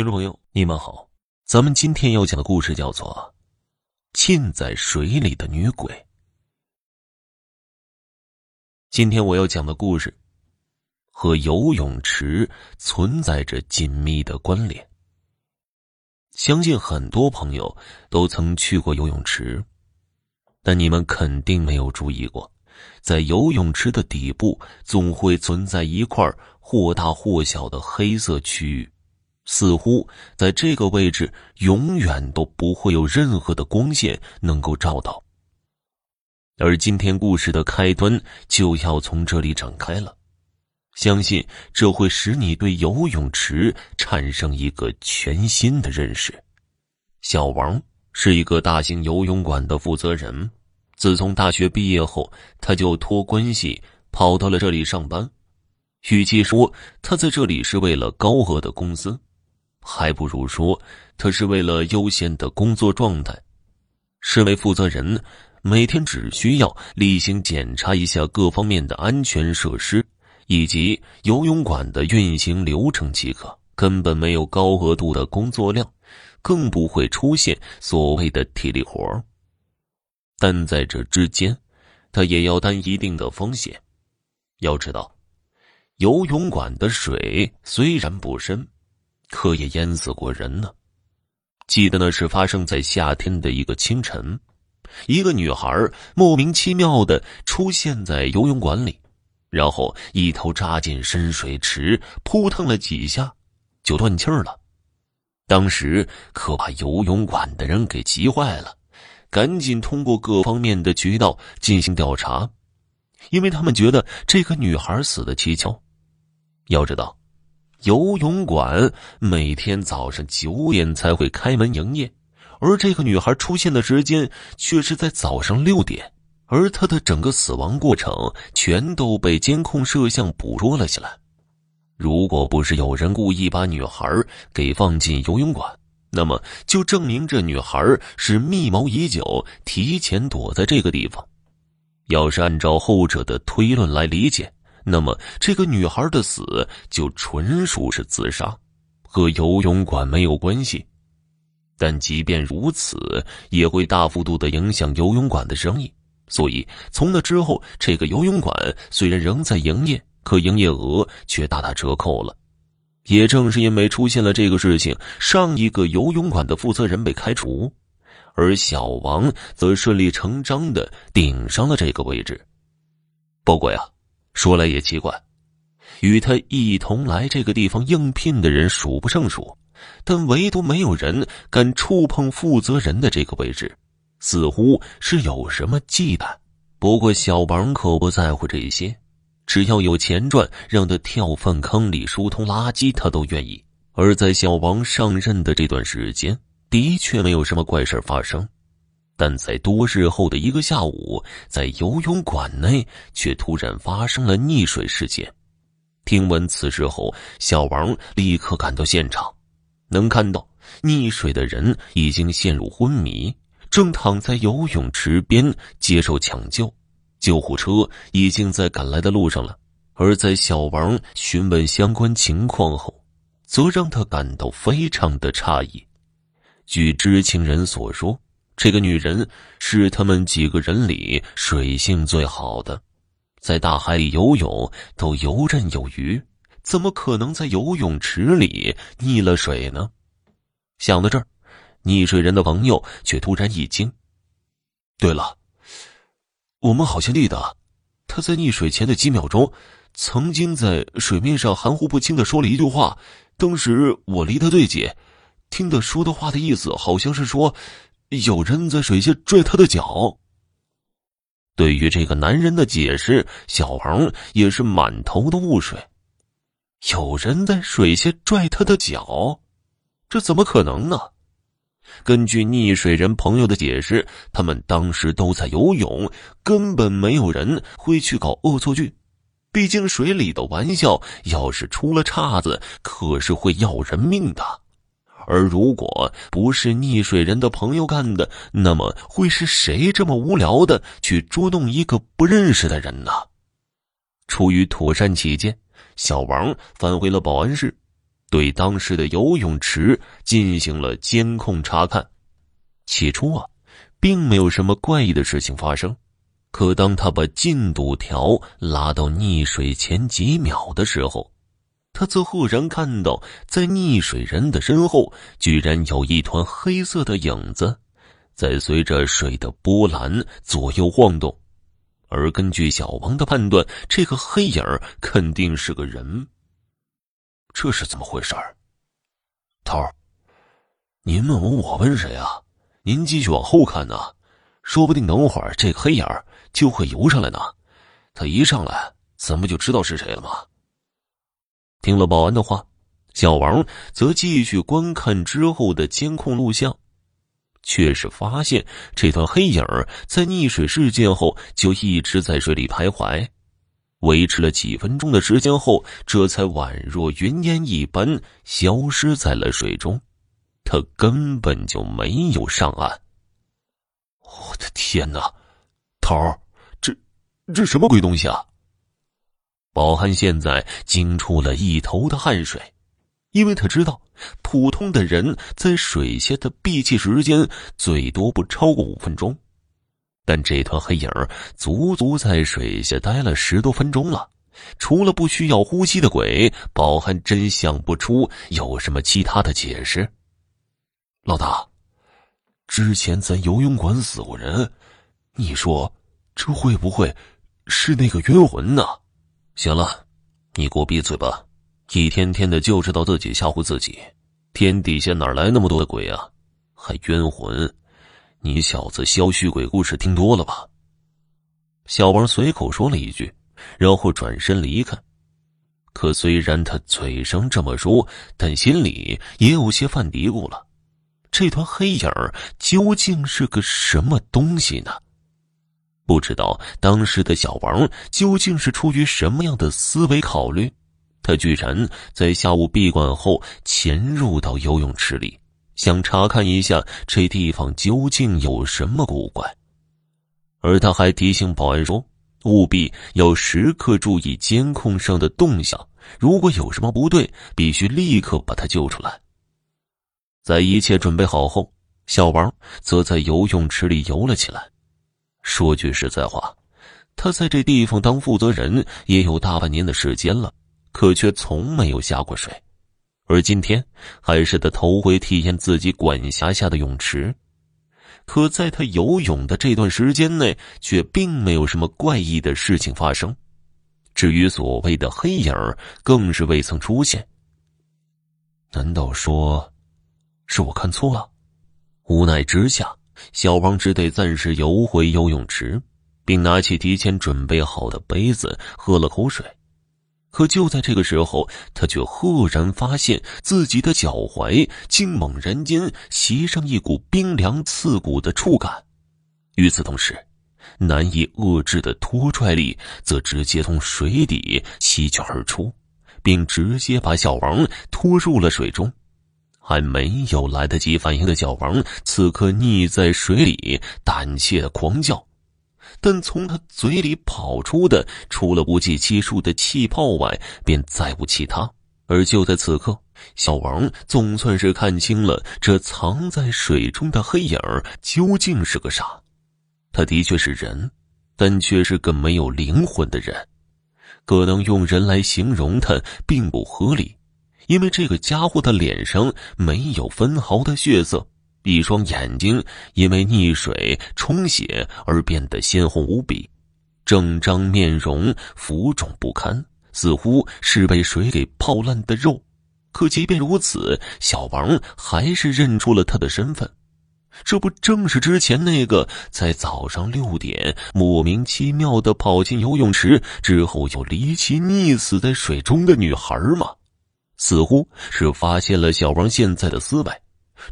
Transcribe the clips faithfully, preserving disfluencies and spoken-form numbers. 听众朋友，你们好，咱们今天要讲的故事叫做《浸在水里的女鬼》。今天我要讲的故事和游泳池存在着紧密的关联。相信很多朋友都曾去过游泳池，但你们肯定没有注意过，在游泳池的底部总会存在一块或大或小的黑色区域，似乎在这个位置永远都不会有任何的光线能够照到。而今天故事的开端就要从这里展开了，相信这会使你对游泳池产生一个全新的认识。小王是一个大型游泳馆的负责人，自从大学毕业后，他就托关系跑到了这里上班。与其说他在这里是为了高额的工资，还不如说他是为了悠闲的工作状态。身为负责人，每天只需要例行检查一下各方面的安全设施以及游泳馆的运行流程即可，根本没有高额度的工作量，更不会出现所谓的体力活。但在这之间，他也要担一定的风险。要知道，游泳馆的水虽然不深，可也淹死过人呢。记得那是发生在夏天的一个清晨，一个女孩莫名其妙地出现在游泳馆里，然后一头扎进深水池，扑腾了几下就断气了。当时可把游泳馆的人给急坏了，赶紧通过各方面的渠道进行调查，因为他们觉得这个女孩死得蹊跷。要知道，游泳馆每天早上九点才会开门营业，而这个女孩出现的时间却是在早上六点，而她的整个死亡过程全都被监控摄像捕捉了起来。如果不是有人故意把女孩给放进游泳馆，那么就证明这女孩是密谋已久，提前躲在这个地方。要是按照后者的推论来理解，那么这个女孩的死就纯属是自杀，和游泳馆没有关系。但即便如此，也会大幅度地影响游泳馆的生意。所以从那之后，这个游泳馆虽然仍在营业，可营业额却大打折扣了。也正是因为出现了这个事情，上一个游泳馆的负责人被开除，而小王则顺理成章地顶上了这个位置。不过呀，说来也奇怪，与他一同来这个地方应聘的人数不胜数，但唯独没有人敢触碰负责人的这个位置，似乎是有什么忌惮。不过小王可不在乎这些，只要有钱赚，让他跳粪坑里疏通垃圾他都愿意。而在小王上任的这段时间，的确没有什么怪事发生，但在多日后的一个下午，在游泳馆内却突然发生了溺水事件。听闻此事后，小王立刻赶到现场，能看到溺水的人已经陷入昏迷，正躺在游泳池边接受抢救，救护车已经在赶来的路上了。而在小王询问相关情况后，则让他感到非常的诧异。据知情人所说，这个女人是他们几个人里水性最好的，在大海里游泳都游刃有余，怎么可能在游泳池里溺了水呢？想到这儿，溺水人的朋友却突然一惊。对了，我们好像记得，她在溺水前的几秒钟，曾经在水面上含糊不清地说了一句话，当时我离她最近。听得说的话的意思好像是说有人在水下拽他的脚。对于这个男人的解释，小王也是满头的雾水。有人在水下拽他的脚，这怎么可能呢？根据溺水人朋友的解释，他们当时都在游泳，根本没有人会去搞恶作剧，毕竟水里的玩笑要是出了岔子，可是会要人命的。而如果不是溺水人的朋友干的，那么会是谁这么无聊的去捉弄一个不认识的人呢？出于妥善起见，小王返回了保安室，对当时的游泳池进行了监控查看。起初啊，并没有什么怪异的事情发生，可当他把进度条拉到溺水前几秒的时候，他则赫然看到在溺水人的身后居然有一团黑色的影子在随着水的波澜左右晃动。而根据小王的判断，这个黑影肯定是个人。这是怎么回事儿？头儿，您问我，我问谁啊？您继续往后看呢、啊，说不定等会儿这个黑影就会游上来呢。他一上来，咱们就知道是谁了吗？听了保安的话，小王则继续观看之后的监控录像。却是发现这团黑影在溺水事件后就一直在水里徘徊，维持了几分钟的时间后，这才宛若云烟一般消失在了水中，他根本就没有上岸。我的天哪，头儿，这这什么鬼东西啊？保安现在惊出了一头的汗水，因为他知道普通的人在水下的闭气时间最多不超过五分钟，但这团黑影足足在水下待了十多分钟了，除了不需要呼吸的鬼，保安真想不出有什么其他的解释。老大，之前咱游泳馆死过人，你说这会不会是那个冤魂呢？行了，你给我闭嘴吧，一天天的就知道自己吓唬自己，天底下哪来那么多的鬼啊，还冤魂，你小子消虚鬼故事听多了吧？小王随口说了一句，然后转身离开。可虽然他嘴上这么说，但心里也有些犯嘀咕了，这团黑影究竟是个什么东西呢？不知道当时的小王究竟是出于什么样的思维考虑，他居然在下午闭馆后潜入到游泳池里，想查看一下这地方究竟有什么古怪。而他还提醒保安说，务必要时刻注意监控上的动向，如果有什么不对，必须立刻把他救出来。在一切准备好后，小王则在游泳池里游了起来。说句实在话，他在这地方当负责人也有大半年的时间了，可却从没有下过水，而今天还是他头回体验自己管辖下的泳池。可在他游泳的这段时间内，却并没有什么怪异的事情发生，至于所谓的黑影更是未曾出现。难道说是我看错了？无奈之下，小王只得暂时游回游泳池，并拿起提前准备好的杯子喝了口水。可就在这个时候，他却赫然发现自己的脚踝竟猛然间袭上一股冰凉刺骨的触感，与此同时，难以遏制的拖拽力则直接从水底席卷而出，并直接把小王拖入了水中。还没有来得及反应的小王，此刻溺在水里，胆怯的狂叫，但从他嘴里跑出的除了不计其数的气泡外，便再无其他。而就在此刻，小王总算是看清了这藏在水中的黑影究竟是个啥。他的确是人，但却是个没有灵魂的人，可能用人来形容他并不合理，因为这个家伙的脸上没有分毫的血色，一双眼睛因为溺水充血而变得鲜红无比，整张面容浮肿不堪，似乎是被水给泡烂的肉。可即便如此，小王还是认出了他的身份，这不正是之前那个在早上六点莫名其妙地跑进游泳池之后又离奇溺死在水中的女孩吗？似乎是发现了小王现在的思维，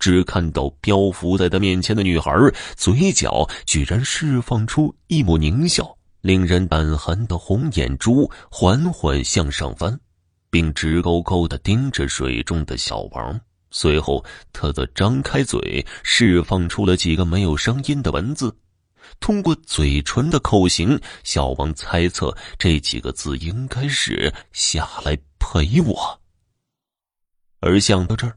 只看到漂浮在他面前的女孩嘴角居然释放出一抹狞笑，令人胆寒的红眼珠缓缓向上翻，并直勾勾地盯着水中的小王。随后他则张开嘴，释放出了几个没有声音的文字。通过嘴唇的口型，小王猜测这几个字应该是下来陪我。而想到这儿，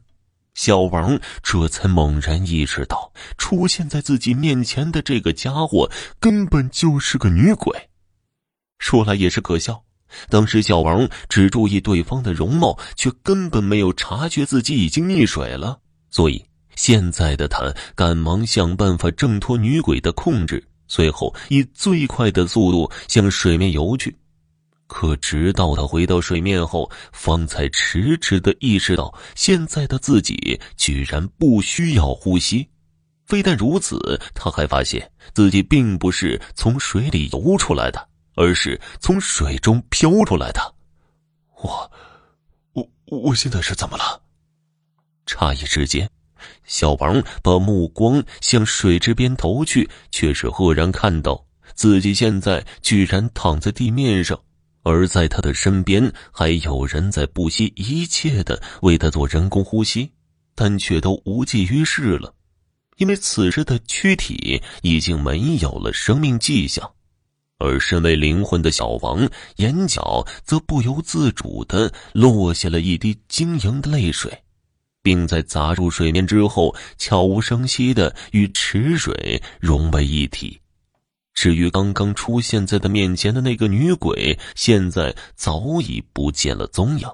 小王这才猛然意识到，出现在自己面前的这个家伙根本就是个女鬼。说来也是可笑，当时小王只注意对方的容貌，却根本没有察觉自己已经溺水了，所以现在的他赶忙想办法挣脱女鬼的控制，随后以最快的速度向水面游去。可直到他回到水面后，方才迟迟地意识到，现在的自己居然不需要呼吸。非但如此，他还发现自己并不是从水里游出来的，而是从水中飘出来的。我我我现在是怎么了？诧异之间，小王把目光向水之边投去，却是赫然看到自己现在居然躺在地面上，而在他的身边还有人在不惜一切地为他做人工呼吸，但却都无济于事了，因为此时的躯体已经没有了生命迹象。而身为灵魂的小王眼角则不由自主地落下了一滴晶莹的泪水，并在砸入水面之后悄无声息地与池水融为一体。至于刚刚出现在他面前的那个女鬼，现在早已不见了踪影。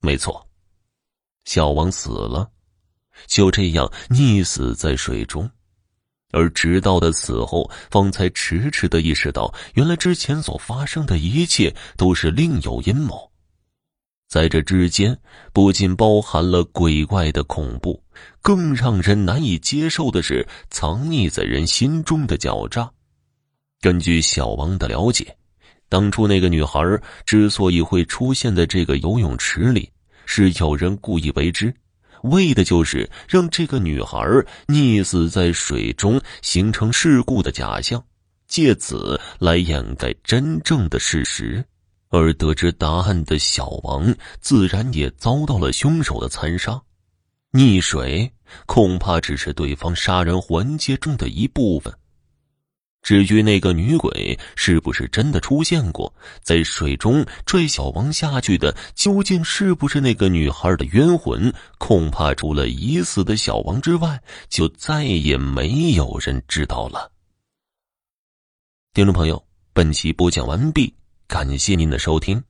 没错，小王死了，就这样溺死在水中。而直到他死后，方才迟迟地意识到，原来之前所发生的一切都是另有阴谋。在这之间，不仅包含了鬼怪的恐怖，更让人难以接受的是藏匿在人心中的狡诈。根据小王的了解，当初那个女孩之所以会出现在这个游泳池里，是有人故意为之，为的就是让这个女孩溺死在水中，形成事故的假象，借此来掩盖真正的事实。而得知答案的小王自然也遭到了凶手的残杀。溺水恐怕只是对方杀人环节中的一部分。至于那个女鬼是不是真的出现过，在水中拽小王下去的究竟是不是那个女孩的冤魂，恐怕除了已死的小王之外，就再也没有人知道了。听众朋友，本期播讲完毕，感谢您的收听。